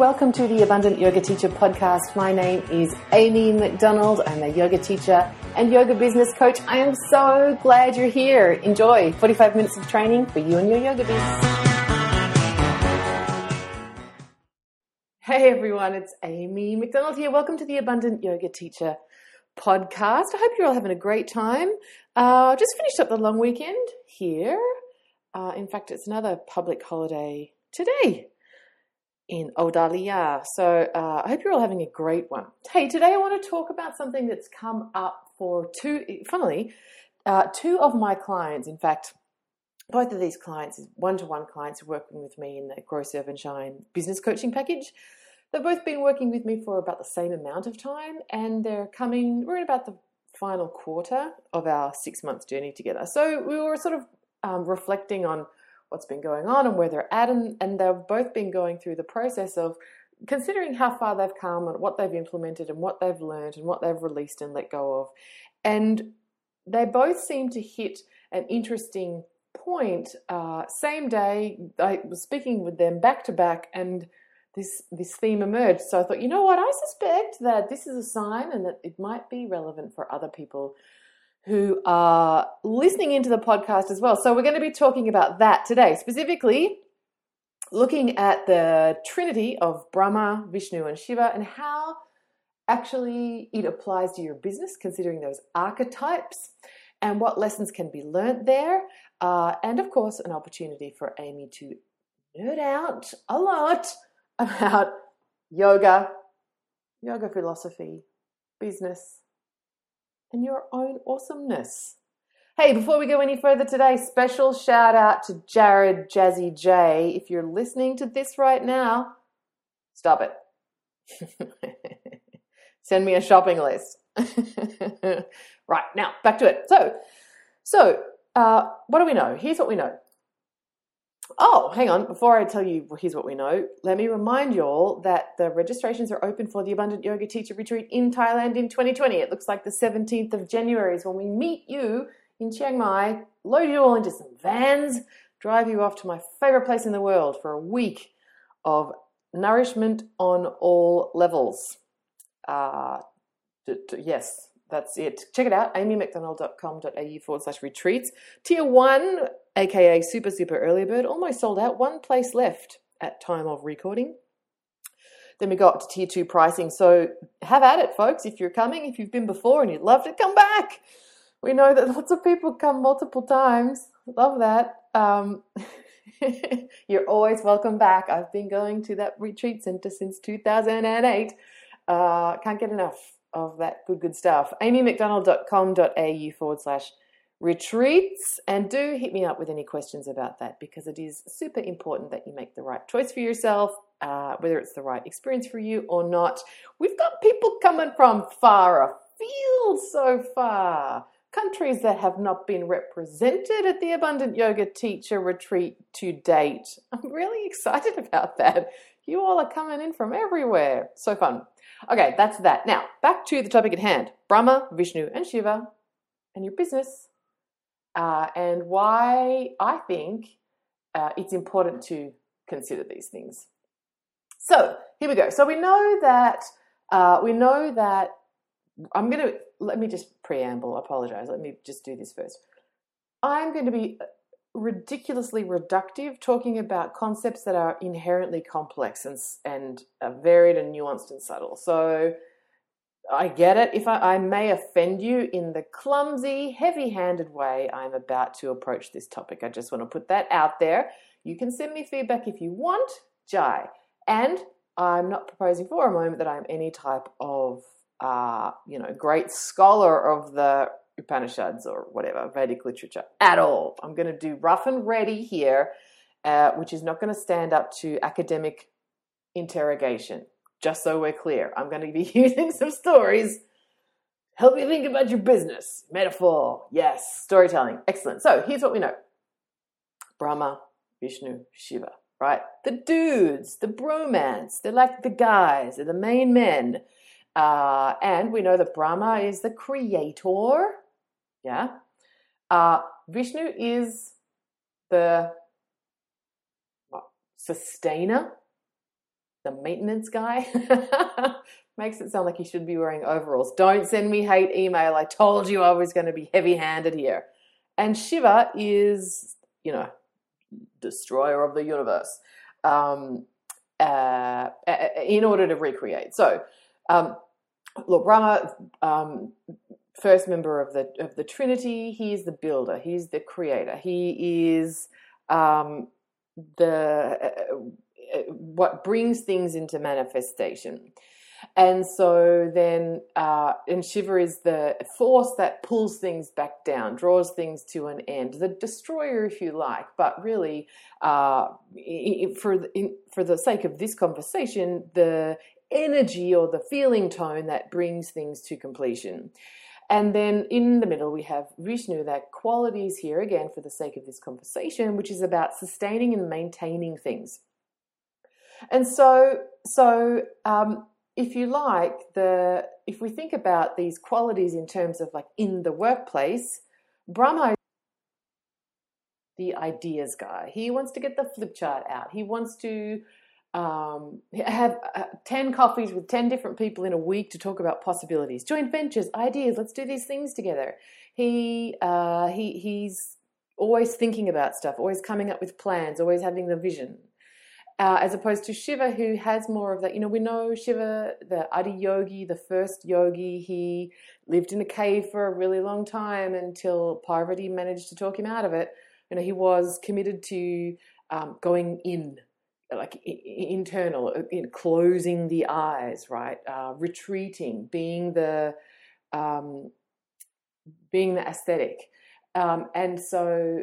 welcome to the Abundant Yoga Teacher Podcast. My name is Amy McDonald. I'm a yoga teacher and yoga business coach. I am so glad you're here. Enjoy 45 minutes of training for you and your yoga biz. Hey everyone, it's Amy McDonald here. Welcome to the Abundant Yoga Teacher Podcast. I hope you're all having a great time. Just finished up the long weekend here. In fact, it's another public holiday today in Odalia. So I hope you're all having a great one. Hey, today I want to talk about something that's come up for two of my clients. In fact, both of these clients, one-to-one clients who are working with me in the Grow, Serve and Shine business coaching package. They've both been working with me for about the same amount of time, and we're in about the final quarter of our 6 months journey together. So we were sort of reflecting on what's been going on and where they're at, and they've both been going through the process of considering how far they've come and what they've implemented and what they've learned and what they've released and let go of. And they both seem to hit an interesting point. Same day, I was speaking with them back to back, and this theme emerged. So I thought, you know what, I suspect that this is a sign and that it might be relevant for other people who are listening into the podcast as well. So we're going to be talking about that today, specifically looking at the trinity of Brahma, Vishnu, and Shiva, and how actually it applies to your business, considering those archetypes, and what lessons can be learnt there, and of course an opportunity for Amy to nerd out a lot about yoga philosophy, business, and your own awesomeness. Hey, before we go any further today, special shout out to Jared Jazzy J. If you're listening to this right now, stop it. Send me a shopping list. Right, now back to it. So what do we know? Here's what we know. Oh, hang on. Before I tell you here's what we know, let me remind you all that the registrations are open for the Abundant Yoga Teacher Retreat in Thailand in 2020. It looks like the 17th of January is when we meet you in Chiang Mai, load you all into some vans, drive you off to my favorite place in the world for a week of nourishment on all levels. Yes, that's it. Check it out, amymcdonald.com.au/retreats. Tier 1, aka super early bird, almost sold out. One place left at time of recording. Then we got to tier 2 pricing. So have at it, folks. If you're coming, if you've been before and you loved it, come back. We know that lots of people come multiple times. Love that. You're always welcome back. I've been going to that retreat center since 2008. Can't get enough of that good stuff. amymcdonald.com.au/retreats, and do hit me up with any questions about that, because it is super important that you make the right choice for yourself, whether it's the right experience for you or not. We've got people coming from far afield so far, countries that have not been represented at the Abundant Yoga Teacher Retreat to date. I'm really excited about that. You all are coming in from everywhere. So fun. Okay, that's that. Now, back to the topic at hand, Brahma, Vishnu, and Shiva, and your business. And why I think it's important to consider these things. So here we go. So we know that let me just do this first. I'm going to be ridiculously reductive talking about concepts that are inherently complex and varied and nuanced and subtle. So I get it. If I may offend you in the clumsy, heavy-handed way I'm about to approach this topic. I just want to put that out there. You can send me feedback if you want, Jai. And I'm not proposing for a moment that I'm any type of, great scholar of the Upanishads or whatever, Vedic literature at all. I'm going to do rough and ready here, which is not going to stand up to academic interrogation. Just so we're clear, I'm going to be using some stories, help you think about your business, metaphor, yes, storytelling, excellent. So here's what we know. Brahma, Vishnu, Shiva, right? The dudes, the bromance, they're like the guys, they're the main men. And we know that Brahma is the creator, yeah? Vishnu is the sustainer, the maintenance guy. Makes it sound like you should be wearing overalls. Don't send me hate email. I told you I was going to be heavy-handed here. And Shiva is, you know, destroyer of the universe in order to recreate. So, look, Brahma, first member of the Trinity, he is the builder. He's the creator. He is what brings things into manifestation. And so then, and Shiva is the force that pulls things back down, draws things to an end, the destroyer, if you like. But really, for the sake of this conversation, the energy or the feeling tone that brings things to completion. And then in the middle, we have Vishnu, that quality is here again for the sake of this conversation, which is about sustaining and maintaining things. And so, if you like, if we think about these qualities in terms of like in the workplace, Brahma, the ideas guy, he wants to get the flip chart out. He wants to have 10 coffees with 10 different people in a week to talk about possibilities, joint ventures, ideas. Let's do these things together. He's always thinking about stuff, always coming up with plans, always having the vision. As opposed to Shiva, who has more of that, you know, we know Shiva, the Adi Yogi, the first yogi, he lived in a cave for a really long time until Parvati managed to talk him out of it. You know, he was committed to going in, like internal, closing the eyes, right? Retreating, being the ascetic. And so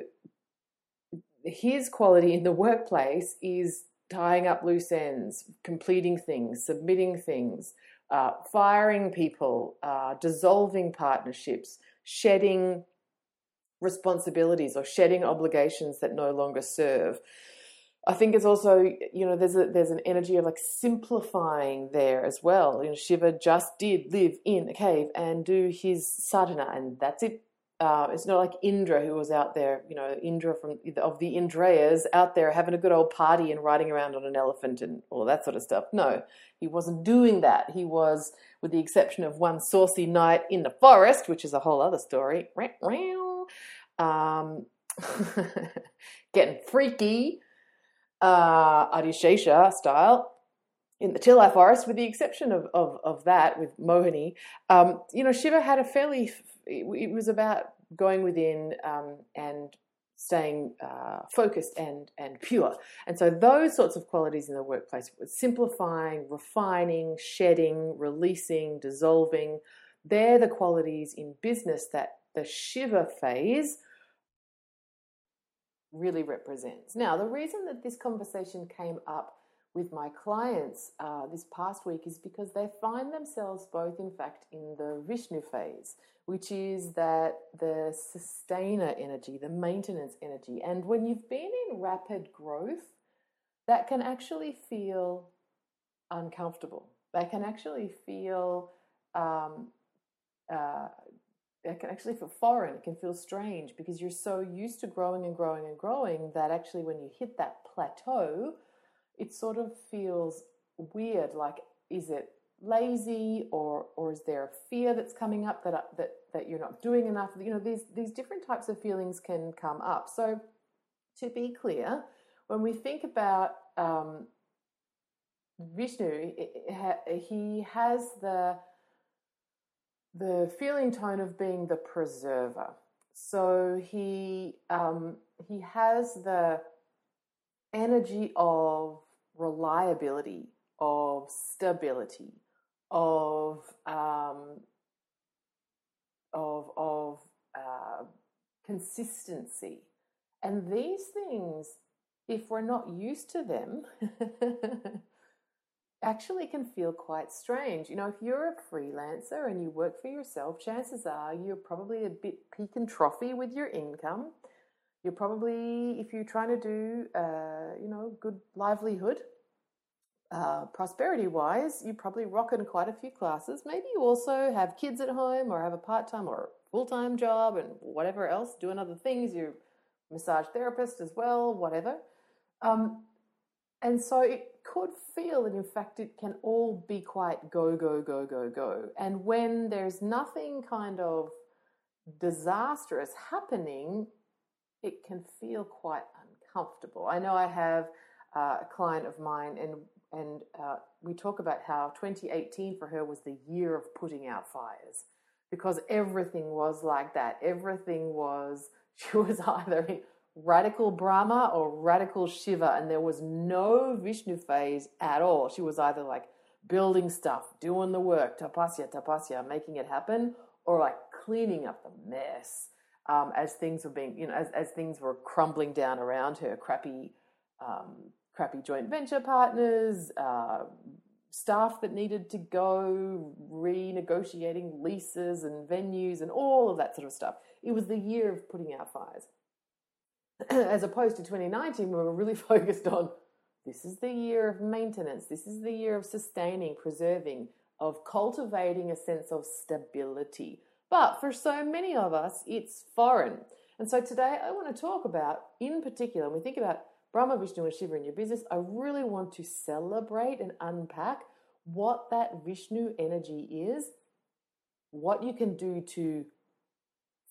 his quality in the workplace is tying up loose ends, completing things, submitting things, firing people, dissolving partnerships, shedding responsibilities or shedding obligations that no longer serve. I think it's also, you know, there's an energy of like simplifying there as well. You know, Shiva just did live in a cave and do his sadhana, and that's it. It's not like Indra, who was out there, you know, Indra of the Indrayas out there having a good old party and riding around on an elephant and all that sort of stuff. No, he wasn't doing that. He was, with the exception of one saucy night in the forest, which is a whole other story, getting freaky, Adishesha style, in the Tila forest, with the exception of that with Mohini. You know, Shiva had a fairly... It was about going within and staying focused and pure. And so those sorts of qualities in the workplace, simplifying, refining, shedding, releasing, dissolving, they're the qualities in business that the Shiva phase really represents. Now, the reason that this conversation came up with my clients this past week is because they find themselves both, in fact, in the Vishnu phase, which is that the sustainer energy, the maintenance energy. And when you've been in rapid growth, that can actually feel uncomfortable. That can actually feel foreign. It can feel strange because you're so used to growing and growing and growing that actually when you hit that plateau, it sort of feels weird. Like, is it lazy, or is there a fear that's coming up that you're not doing enough? You know, these different types of feelings can come up. So to be clear, when we think about Vishnu, he has the feeling tone of being the preserver. So he has the energy of reliability, of stability, of consistency. And these things, if we're not used to them, actually can feel quite strange. You know, if you're a freelancer and you work for yourself, chances are you're probably a bit peak and trophy with your income. You're probably, if you're trying to do, you know, good livelihood, prosperity-wise, you're probably rocking quite a few classes. Maybe you also have kids at home or have a part-time or full-time job and whatever else, doing other things. You're a massage therapist as well, whatever. And so it could feel, and in fact it can all be quite go. And when there's nothing kind of disastrous happening, it can feel quite uncomfortable. I know I have a client of mine, and we talk about how 2018 for her was the year of putting out fires, because everything was like that. Everything was, she was either in radical Brahma or radical Shiva, and there was no Vishnu phase at all. She was either like building stuff, doing the work, tapasya, making it happen, or like cleaning up the mess as things were being, as things were crumbling down around her. Crappy joint venture partners, staff that needed to go, renegotiating leases and venues and all of that sort of stuff. It was the year of putting out fires. As opposed to 2019, we were really focused on, this is the year of maintenance, this is the year of sustaining, preserving, of cultivating a sense of stability. But for so many of us, it's foreign. And so today I want to talk about, in particular, when we think about Brahma, Vishnu and Shiva in your business, I really want to celebrate and unpack what that Vishnu energy is, what you can do to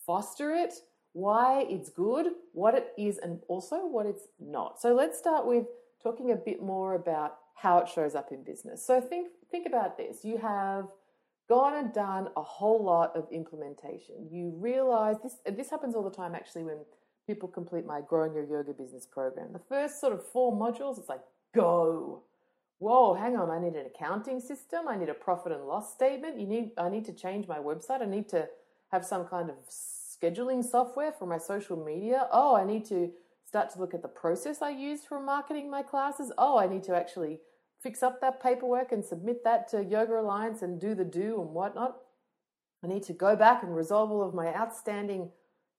foster it, why it's good, what it is, and also what it's not. So let's start with talking a bit more about how it shows up in business. So think about this. You have gone and done a whole lot of implementation. You realize this, and this happens all the time actually when people complete my Growing Your Yoga Business program. The first sort of 4 modules, it's like, go. Whoa, hang on, I need an accounting system. I need a profit and loss statement. I need to change my website. I need to have some kind of scheduling software for my social media. Oh, I need to start to look at the process I use for marketing my classes. Oh, I need to actually fix up that paperwork and submit that to Yoga Alliance and do the do and whatnot. I need to go back and resolve all of my outstanding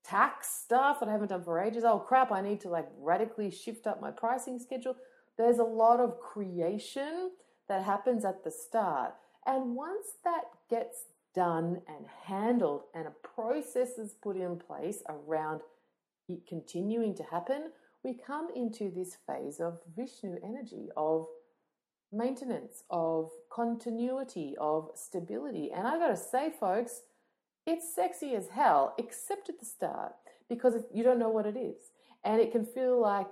tax stuff that I haven't done for ages. Oh crap, I need to like radically shift up my pricing schedule. There's a lot of creation that happens at the start. And once that gets done and handled and a process is put in place around it continuing to happen, we come into this phase of Vishnu energy, of maintenance, of continuity, of stability. And I got to say, folks, it's sexy as hell, except at the start, because you don't know what it is. And it can feel like,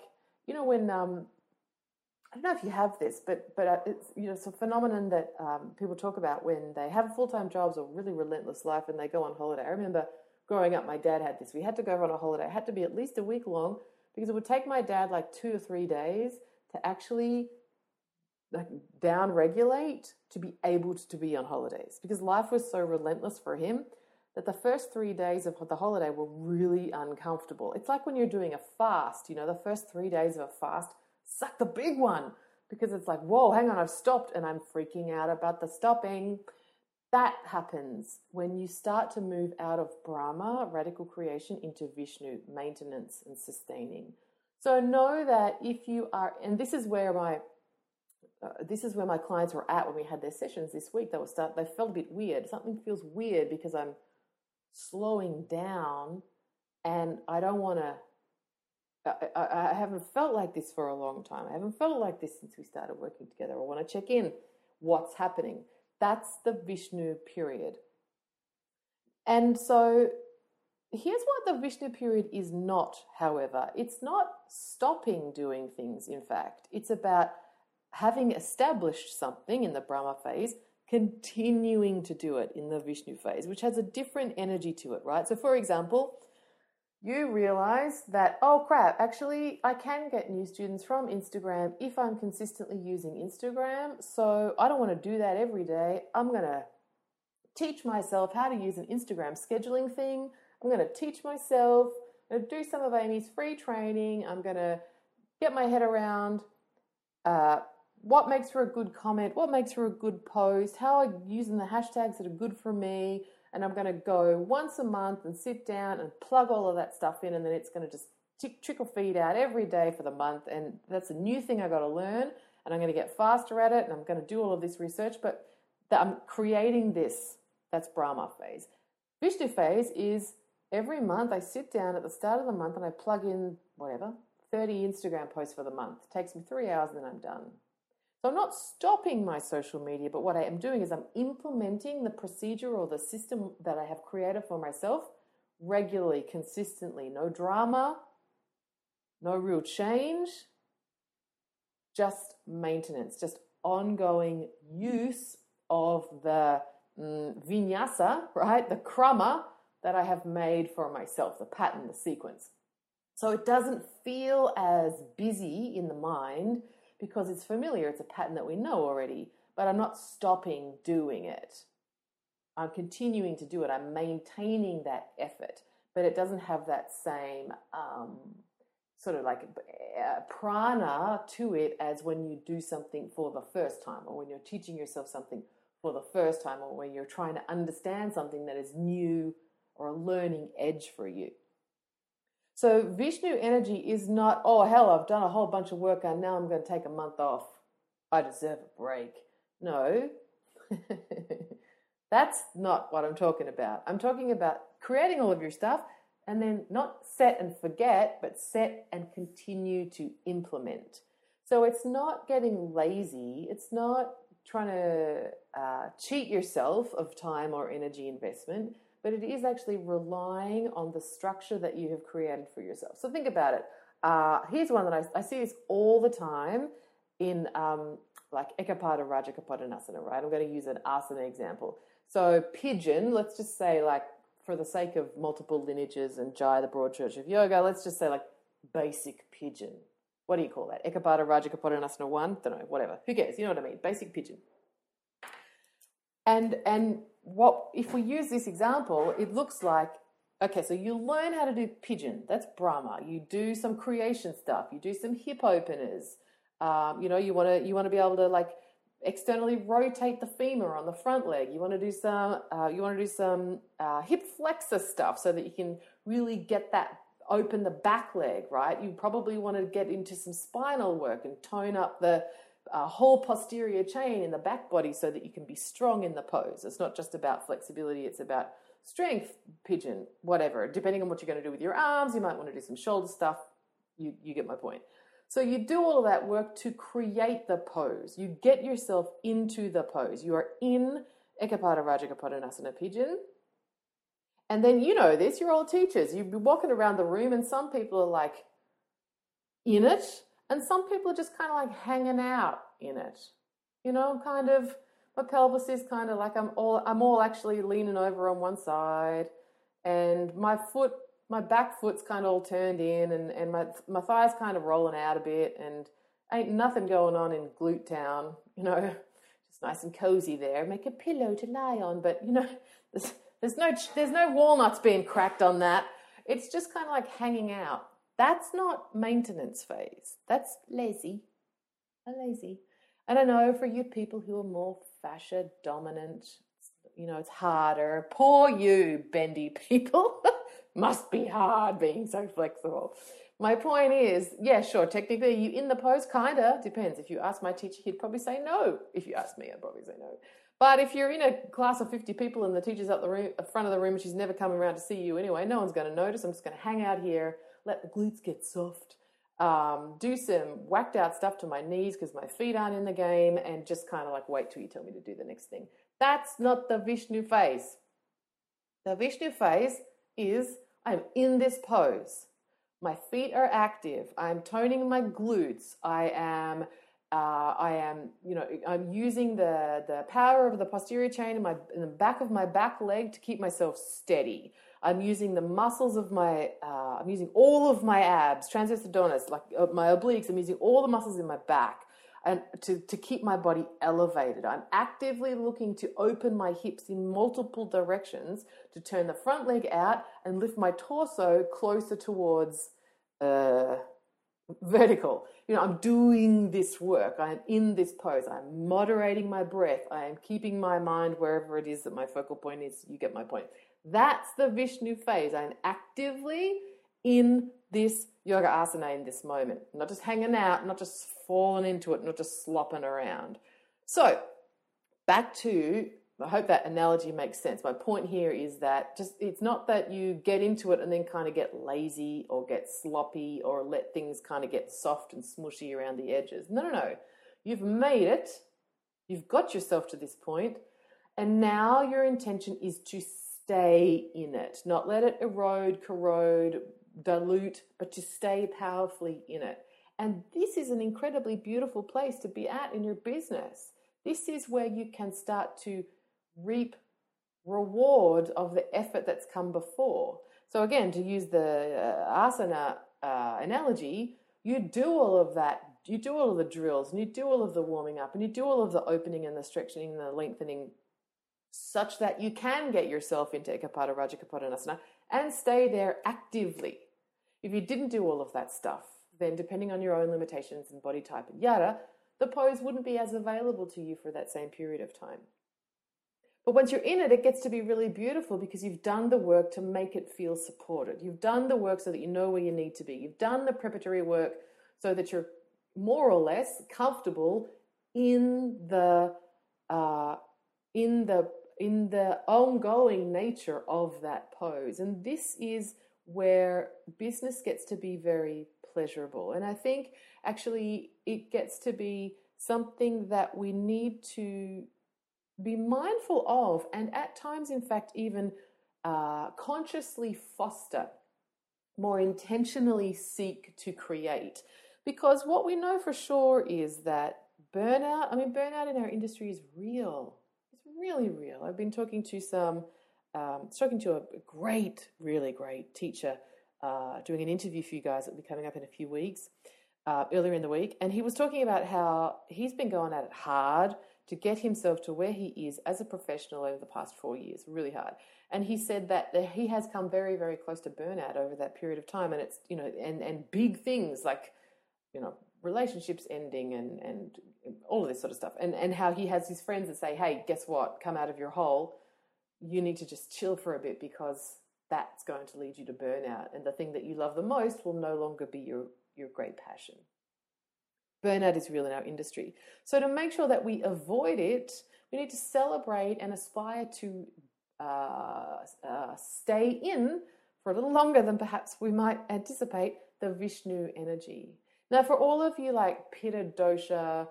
when, I don't know if you have this, but it's, it's a phenomenon that people talk about when they have full-time jobs or really relentless life and they go on holiday. I remember growing up, my dad had this. We had to go on a holiday. It had to be at least a week long because it would take my dad like 2 or 3 days to actually like down-regulate to be able to be on holidays, because life was so relentless for him that the first 3 days of the holiday were really uncomfortable. It's like when you're doing a fast, the first 3 days of a fast suck the big one, because it's like, whoa, hang on, I've stopped and I'm freaking out about the stopping. That happens when you start to move out of Brahma, radical creation, into Vishnu, maintenance and sustaining. So know that if you are, and this is where my clients were at when we had their sessions this week. They felt a bit weird. Something feels weird because I'm slowing down, and I don't want to, I haven't felt like this for a long time. I haven't felt like this since we started working together. I want to check in. What's happening? That's the Vishnu period. And so here's what the Vishnu period is not, however. It's not stopping doing things, in fact. It's about having established something in the Brahma phase, continuing to do it in the Vishnu phase, which has a different energy to it, right? So for example, you realize that, oh crap, actually I can get new students from Instagram if I'm consistently using Instagram. So I don't want to do that every day. I'm going to teach myself how to use an Instagram scheduling thing. I'm going to teach myself, I'm going to do some of Amy's free training. I'm going to get my head around what makes for a good comment, what makes for a good post, how I'm using the hashtags that are good for me, and I'm going to go once a month and sit down and plug all of that stuff in, and then it's going to just trickle feed out every day for the month, and that's a new thing I got to learn, and I'm going to get faster at it, and I'm going to do all of this research, but I'm creating this. That's Brahma phase. Vishnu phase is every month I sit down at the start of the month and I plug in whatever, 30 Instagram posts for the month. It takes me 3 hours and then I'm done. So I'm not stopping my social media, but what I am doing is I'm implementing the procedure or the system that I have created for myself regularly, consistently. No drama, no real change, just maintenance, just ongoing use of the vinyasa, right? The krama that I have made for myself, the pattern, the sequence. So it doesn't feel as busy in the mind because it's familiar. It's a pattern that we know already, but I'm not stopping doing it. I'm continuing to do it. I'm maintaining that effort, but it doesn't have that same sort of like prana to it as when you do something for the first time, or when you're teaching yourself something for the first time, or when you're trying to understand something that is new or a learning edge for you. So Vishnu energy is not, oh, hell, I've done a whole bunch of work and now I'm going to take a month off. I deserve a break. No, that's not what I'm talking about. I'm talking about creating all of your stuff and then not set and forget, but set and continue to implement. So it's not getting lazy. It's not trying to cheat yourself of time or energy investment. But it is actually relying on the structure that you have created for yourself. So think about it. Here's one that I see this all the time in like Eka Pada Rajakapotasana, right? I'm going to use an asana example. So pigeon, let's just say like for the sake of multiple lineages and Jai, the broad church of yoga, let's just say like basic pigeon. What do you call that? Eka Pada Rajakapotasana 1? Don't know, whatever. Who cares? You know what I mean? Basic pigeon. And what if we use this example, it looks like, okay, so you learn how to do pigeon, that's Brahma. You do some creation stuff, you do some hip openers, you know, you want to be able to like externally rotate the femur on the front leg. You want to do some hip flexor stuff so that you can really get that, open the back leg, right? You probably want to get into some spinal work and tone up the whole posterior chain in the back body so that you can be strong in the pose. It's not just about flexibility, it's about strength, pigeon, whatever. Depending on what you're going to do with your arms, you might want to do some shoulder stuff. You get my point. So you do all of that work to create the pose. You get yourself into the pose. You are in Eka Pada Rajakapotasana pigeon. And then you know this, you're all teachers. You've been walking around the room and some people are like in it. And some people are just kind of like hanging out in it, you know, kind of, my pelvis is kind of like, I'm all actually leaning over on one side and my back foot's kind of all turned in and my thighs kind of rolling out a bit and ain't nothing going on in glute town, you know, just nice and cozy there, make a pillow to lie on, but you know, there's no walnuts being cracked on that. It's just kind of like hanging out. That's not maintenance phase. That's lazy. I'm lazy. And I know for you people who are more fascia dominant, you know, it's harder. Poor you, bendy people. Must be hard being so flexible. My point is, yeah, sure, technically are you in the pose? Kind of. Depends. If you ask my teacher, he'd probably say no. If you ask me, I'd probably say no. But if you're in a class of 50 people and the teacher's up the room, at the front of the room and she's never coming around to see you anyway, no one's going to notice. I'm just going to hang out here. Let the glutes get soft, do some whacked out stuff to my knees because my feet aren't in the game and just kind of like wait till you tell me to do the next thing. That's not the Vishnu phase. The Vishnu phase is I'm in this pose. My feet are active. I'm toning my glutes. I'm using the power of the posterior chain in the back of my back leg to keep myself steady. I'm using the muscles of my, I'm using all of my abs, transverse abdominis, like my obliques. I'm using all the muscles in my back and to keep my body elevated. I'm actively looking to open my hips in multiple directions to turn the front leg out and lift my torso closer towards vertical. You know, I'm doing this work. I am in this pose. I'm moderating my breath. I am keeping my mind wherever it is that my focal point is. You get my point. That's the Vishnu phase. I'm actively in this yoga asana in this moment, not just hanging out, not just falling into it, not just slopping around. So back to I hope that analogy makes sense. My point here is that just it's not that you get into it and then kind of get lazy or get sloppy or let things kind of get soft and smushy around the edges. No. You've made it. You've got yourself to this point, and now your intention is to stay in it, not let it erode, corrode, dilute, but to stay powerfully in it. And this is an incredibly beautiful place to be at in your business. This is where you can start to reap reward of the effort that's come before. So again, to use the asana analogy, you do all of that. You do all of the drills and you do all of the warming up and you do all of the opening and the stretching and the lengthening such that you can get yourself into Eka Pada Rajakapotasana and stay there actively. If you didn't do all of that stuff, then depending on your own limitations and body type and yada, the pose wouldn't be as available to you for that same period of time. But once you're in it, it gets to be really beautiful because you've done the work to make it feel supported. You've done the work so that you know where you need to be. You've done the preparatory work so that you're more or less comfortable in the ongoing nature of that pose. And this is where business gets to be very pleasurable. And I think actually it gets to be something that we need to be mindful of, and at times, in fact, even consciously foster, more intentionally seek to create. Because what we know for sure is that burnout in our industry is real. It's really real. I've been talking to a great, really great teacher doing an interview for you guys that will be coming up in a few weeks, earlier in the week. And he was talking about how he's been going at it hard to get himself to where he is as a professional over the past 4 years, really hard. And he said that he has come very, very close to burnout over that period of time. And it's, you know, and big things like, you know, relationships ending and all of this sort of stuff. And how he has his friends that say, hey, guess what? Come out of your hole. You need to just chill for a bit because that's going to lead you to burnout. And the thing that you love the most will no longer be your great passion. Burnout is real in our industry. So to make sure that we avoid it, we need to celebrate and aspire to stay in for a little longer than perhaps we might anticipate the Vishnu energy. Now, for all of you like Pitta, Dosha,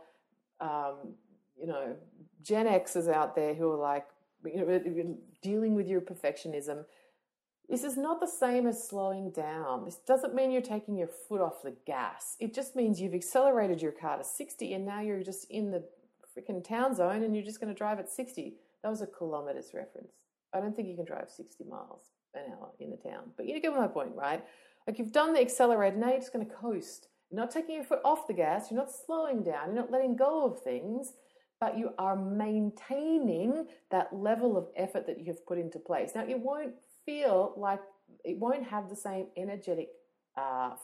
Gen Xers out there who are like, dealing with your perfectionism, this is not the same as slowing down. This doesn't mean you're taking your foot off the gas. It just means you've accelerated your car to 60 and now you're just in the freaking town zone and you're just going to drive at 60. That was a kilometers reference. I don't think you can drive 60 miles an hour in the town. But you get my point, right? Like you've done the accelerator, now you're just going to coast. You're not taking your foot off the gas, you're not slowing down, you're not letting go of things, but you are maintaining that level of effort that you have put into place. Now, it won't have the same energetic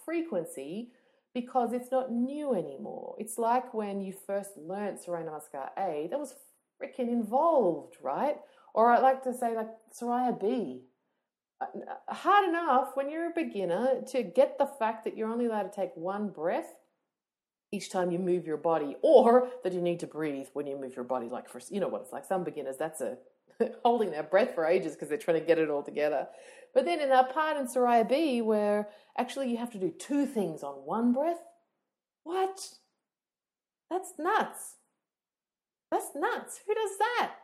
frequency because it's not new anymore. It's like when you first learnt Surya Namaskar A, that was freaking involved, right? Or I like to say like Surya B. Hard enough when you're a beginner to get the fact that you're only allowed to take one breath each time you move your body, or that you need to breathe when you move your body. Like for, you know what it's like, some beginners, that's a holding their breath for ages because they're trying to get it all together. But then in that part in Surya B where actually you have to do two things on one breath, what? That's nuts. Who does that?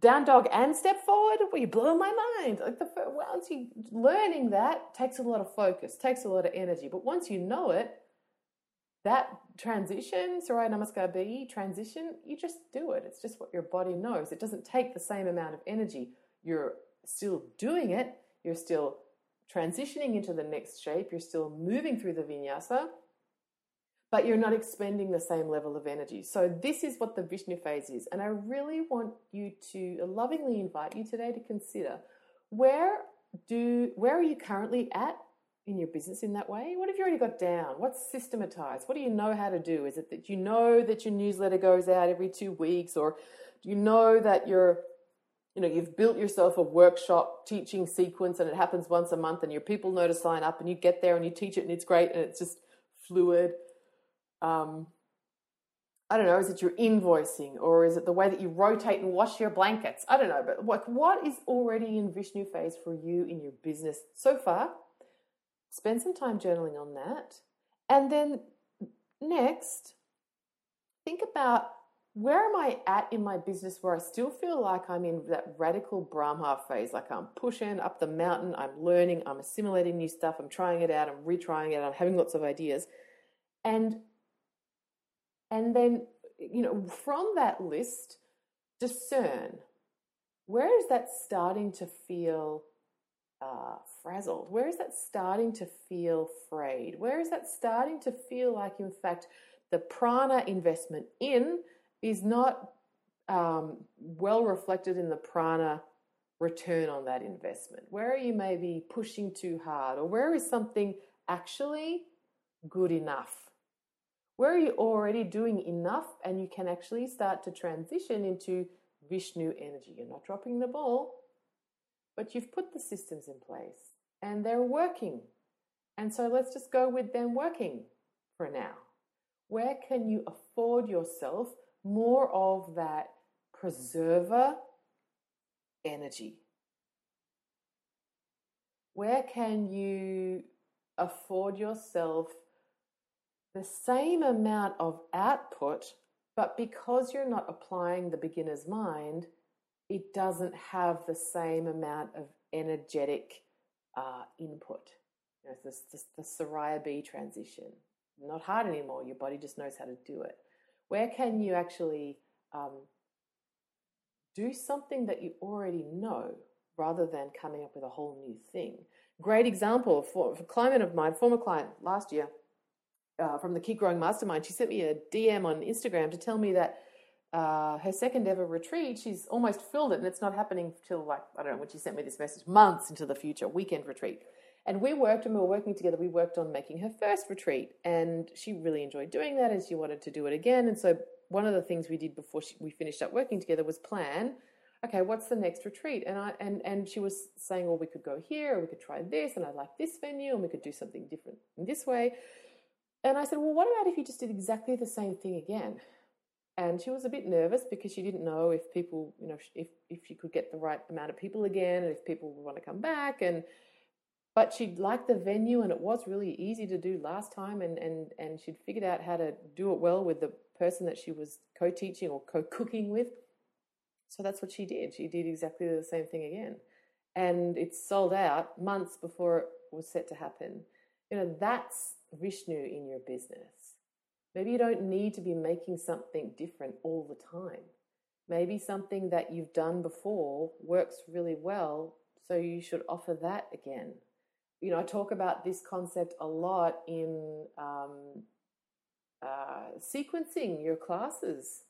Down dog and step forward? Well, you blow my mind. Like once you learning that takes a lot of focus, takes a lot of energy. But once you know it, that transition, Surya Namaskar B transition, you just do it. It's just what your body knows. It doesn't take the same amount of energy. You're still doing it. You're still transitioning into the next shape. You're still moving through the vinyasa, but you're not expending the same level of energy. So this is what the Vishnu phase is. And I really want you to lovingly invite you today to consider, where are you currently at in your business in that way? What have you already got down? What's systematized? What do you know how to do? Is it that you know that your newsletter goes out every 2 weeks, or do you know that you've built yourself a workshop teaching sequence and it happens once a month and your people know to sign up and you get there and you teach it and it's great and it's just fluid. I don't know, is it your invoicing, or is it the way that you rotate and wash your blankets? I don't know, but like, what is already in Vishnu phase for you in your business so far? Spend some time journaling on that. And then next, think about, where am I at in my business where I still feel like I'm in that radical Brahma phase, like I'm pushing up the mountain, I'm learning, I'm assimilating new stuff, I'm trying it out, I'm retrying it, I'm having lots of ideas. And then, you know, from that list, discern, where is that starting to feel frazzled? Where is that starting to feel frayed? Where is that starting to feel like, in fact, the prana investment in is not well reflected in the prana return on that investment? Where are you maybe pushing too hard? Or where is something actually good enough? Where are you already doing enough, and you can actually start to transition into Vishnu energy? You're not dropping the ball, but you've put the systems in place and they're working. And so let's just go with them working for now. Where can you afford yourself more of that preserver energy? Where can you afford yourself the same amount of output, but because you're not applying the beginner's mind, it doesn't have the same amount of energetic input? You know, it's the Soraya B transition. Not hard anymore. Your body just knows how to do it. Where can you actually do something that you already know rather than coming up with a whole new thing? Great example for a client of mine, former client last year from the Keep Growing Mastermind. She sent me a DM on Instagram to tell me that her second ever retreat, she's almost filled it, and it's not happening till, like, I don't know, when she sent me this message, months into the future, weekend retreat. And we were working together. We worked on making her first retreat, and she really enjoyed doing that, and she wanted to do it again. And so one of the things we did before we finished up working together was plan, okay, what's the next retreat? And I she was saying, well, we could go here, or we could try this, and I like this venue, and we could do something different in this way. And I said, well, what about if you just did exactly the same thing again? And she was a bit nervous because she didn't know if people, you know, if she could get the right amount of people again, and if people would want to come back. And but she liked the venue, and it was really easy to do last time, and she'd figured out how to do it well with the person that she was co-teaching or co-cooking with. So that's what she did. She did exactly the same thing again. And it sold out months before it was set to happen. You know, that's Vishnu in your business. Maybe you don't need to be making something different all the time. Maybe something that you've done before works really well, so you should offer that again. You know, I talk about this concept a lot in sequencing your classes.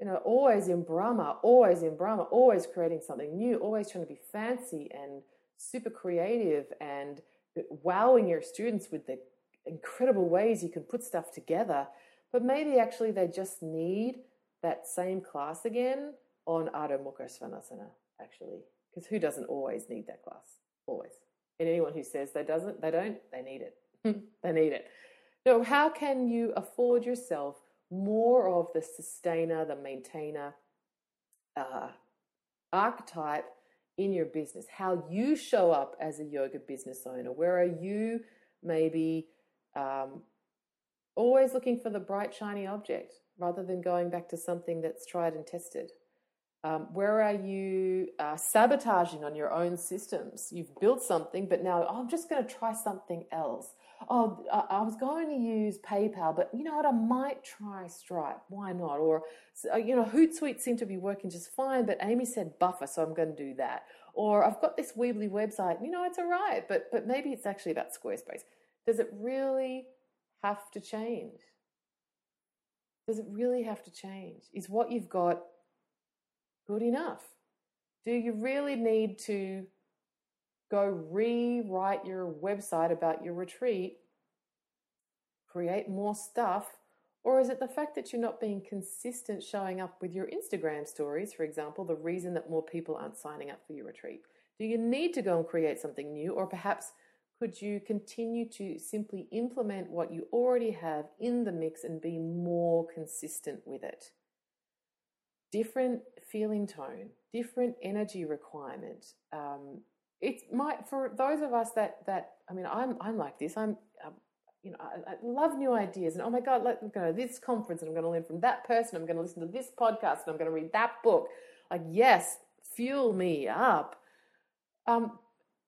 You know, always in Brahma, always creating something new, always trying to be fancy and super creative and wowing your students with the incredible ways you can put stuff together. But maybe actually they just need that same class again on Adho Mukha Svanasana, actually. Because who doesn't always need that class? Always. And anyone who says they need it. They need it. So how can you afford yourself more of the sustainer, the maintainer archetype in your business? How you show up as a yoga business owner? Where are you maybe always looking for the bright, shiny object rather than going back to something that's tried and tested? Where are you sabotaging on your own systems? You've built something, but now, I'm just going to try something else. Oh, I was going to use PayPal, but you know what? I might try Stripe. Why not? Or, you know, Hootsuite seemed to be working just fine, but Amy said Buffer, so I'm going to do that. Or I've got this Weebly website. You know, it's all right, but maybe it's actually about Squarespace. Does it really have to change? Does it really have to change? Is what you've got good enough? Do you really need to go rewrite your website about your retreat, create more stuff? Or is it the fact that you're not being consistent showing up with your Instagram stories, for example, the reason that more people aren't signing up for your retreat? Do you need to go and create something new, or perhaps Could you continue to simply implement what you already have in the mix and be more consistent with it? Different feeling tone, different energy requirement. It might, for those of us that I mean, I'm like this. I love new ideas and, oh my God, I'm going to this conference and I'm going to learn from that person. I'm going to listen to this podcast and I'm going to read that book. Like, yes, fuel me up.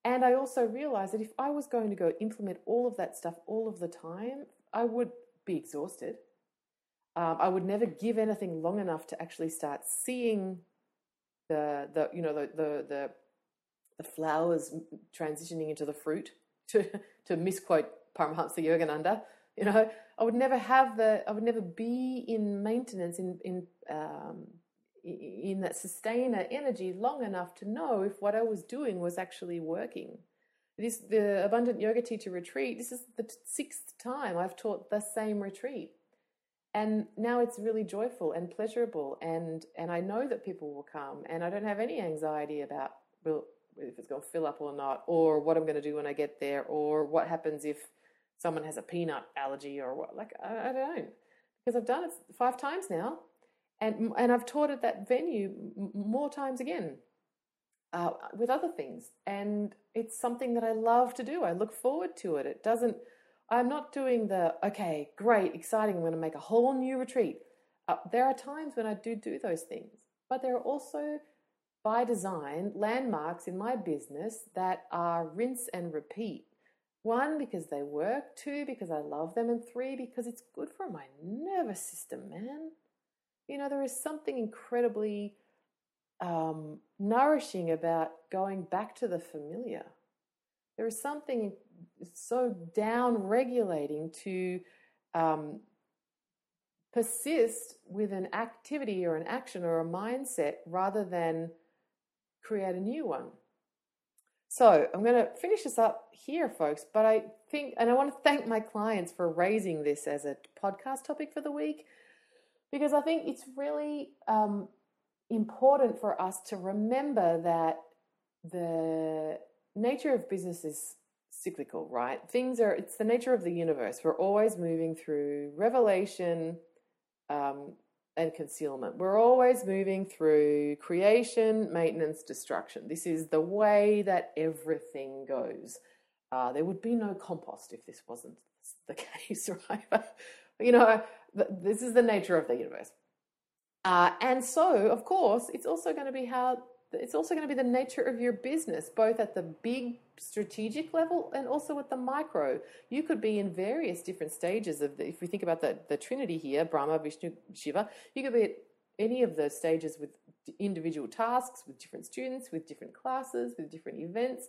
And I also realized that if I was going to go implement all of that stuff all of the time, I would be exhausted. I would never give anything long enough to actually start seeing the flowers transitioning into the fruit, to misquote Paramahansa Yogananda. You know, I would never be in maintenance in that sustainer energy long enough to know if what I was doing was actually working. The Abundant Yoga Teacher Retreat, this is the sixth time I've taught the same retreat. And now it's really joyful and pleasurable. And I know that people will come, and I don't have any anxiety about if it's going to fill up or not, or what I'm going to do when I get there, or what happens if someone has a peanut allergy or what. Like, I don't know, because I've done it 5 times now. And I've taught at that venue more times again with other things. And it's something that I love to do. I look forward to it. I'm not doing okay, great, exciting, I'm going to make a whole new retreat. There are times when I do those things. But there are also, by design, landmarks in my business that are rinse and repeat. 1, because they work. 2, because I love them. And 3, because it's good for my nervous system, man. You know, there is something incredibly nourishing about going back to the familiar. There is something so down-regulating to persist with an activity or an action or a mindset rather than create a new one. So I'm going to finish this up here, folks, but I think, and I want to thank my clients for raising this as a podcast topic for the week, because I think it's really important for us to remember that the nature of business is cyclical, right? It's the nature of the universe. We're always moving through revelation and concealment. We're always moving through creation, maintenance, destruction. This is the way that everything goes. There would be no compost if this wasn't the case, right? You know, this is the nature of the universe. And so, of course, it's also going to be the nature of your business, both at the big strategic level and also at the micro. You could be in various different stages if we think about the Trinity here, Brahma, Vishnu, Shiva, you could be at any of those stages with individual tasks, with different students, with different classes, with different events.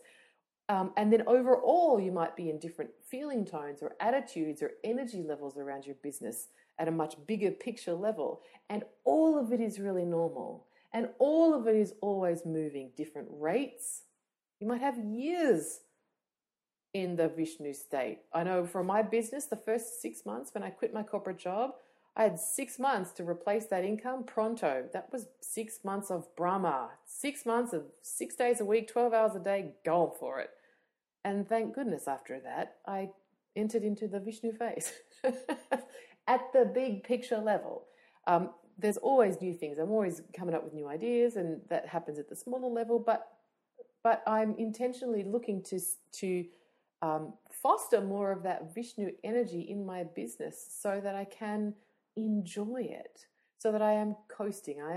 And then overall, you might be in different feeling tones or attitudes or energy levels around your business at a much bigger picture level. And all of it is really normal. And all of it is always moving, different rates. You might have years in the Vishnu state. I know for my business, the first 6 months when I quit my corporate job, I had 6 months to replace that income pronto. That was 6 months of Brahma, 6 months of 6 days a week, 12 hours a day, go for it. And thank goodness after that, I entered into the Vishnu phase at the big picture level. There's always new things. I'm always coming up with new ideas, and that happens at the smaller level. But I'm intentionally looking to foster more of that Vishnu energy in my business so that I can enjoy it, so that I am coasting. I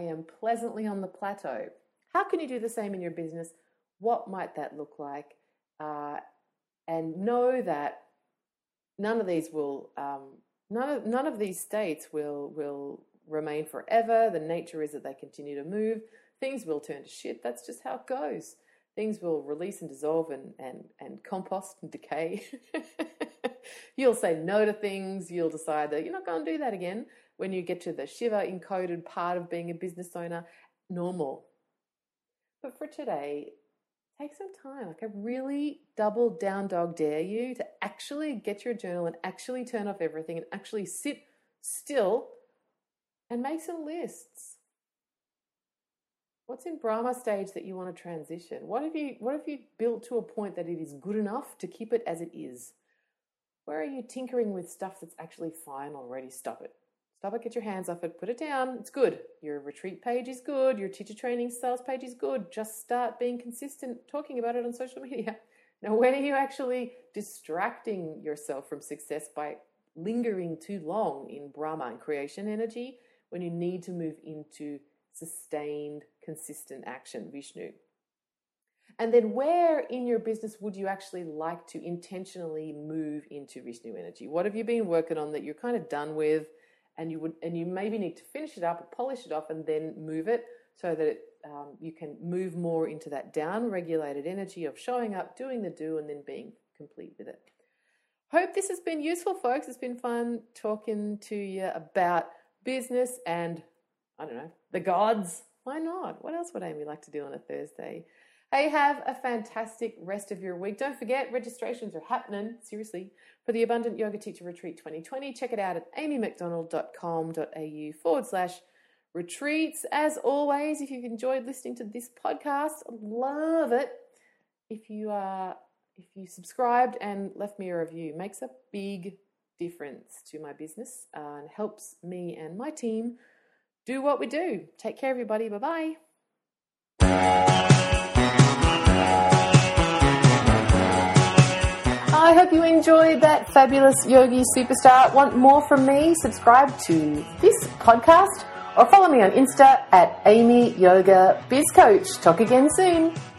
am pleasantly on the plateau. How can you do the same in your business? What might that look like? And know that none of these will, none of these states will remain forever. The nature is that they continue to move. Things will turn to shit. That's just how it goes. Things will release and dissolve and compost and decay. You'll say no to things. You'll decide that you're not going to do that again. When you get to the Shiva encoded part of being a business owner, normal. But for today, take some time. Like, I really double down dog dare you to actually get your journal and actually turn off everything and actually sit still and make some lists. What's in Brahma stage that you want to transition? What have you built to a point that it is good enough to keep it as it is? Where are you tinkering with stuff that's actually fine already? Stop it. Stop it, get your hands off it, put it down, it's good. Your retreat page is good, your teacher training sales page is good. Just start being consistent, talking about it on social media. Now, when are you actually distracting yourself from success by lingering too long in Brahma and creation energy when you need to move into sustained, consistent action, Vishnu? And then where in your business would you actually like to intentionally move into Vishnu energy? What have you been working on that you're kind of done with and you maybe need to finish it up or polish it off and then move it so that you can move more into that down-regulated energy of showing up, doing the do, and then being complete with it. Hope this has been useful, folks. It's been fun talking to you about business and, I don't know, the gods. Why not? What else would Amy like to do on a Thursday? Hey, have a fantastic rest of your week. Don't forget, registrations are happening, seriously, for the Abundant Yoga Teacher Retreat 2020. Check it out at amymcdonald.com.au/retreats. As always, if you've enjoyed listening to this podcast, love it. If you subscribed and left me a review, it makes a big difference to my business and helps me and my team do what we do. Take care, everybody. Bye-bye. I hope you enjoyed that fabulous yogi superstar. Want more from me? Subscribe to this podcast or follow me on Insta at Amy Yoga Biz Coach. Talk again soon.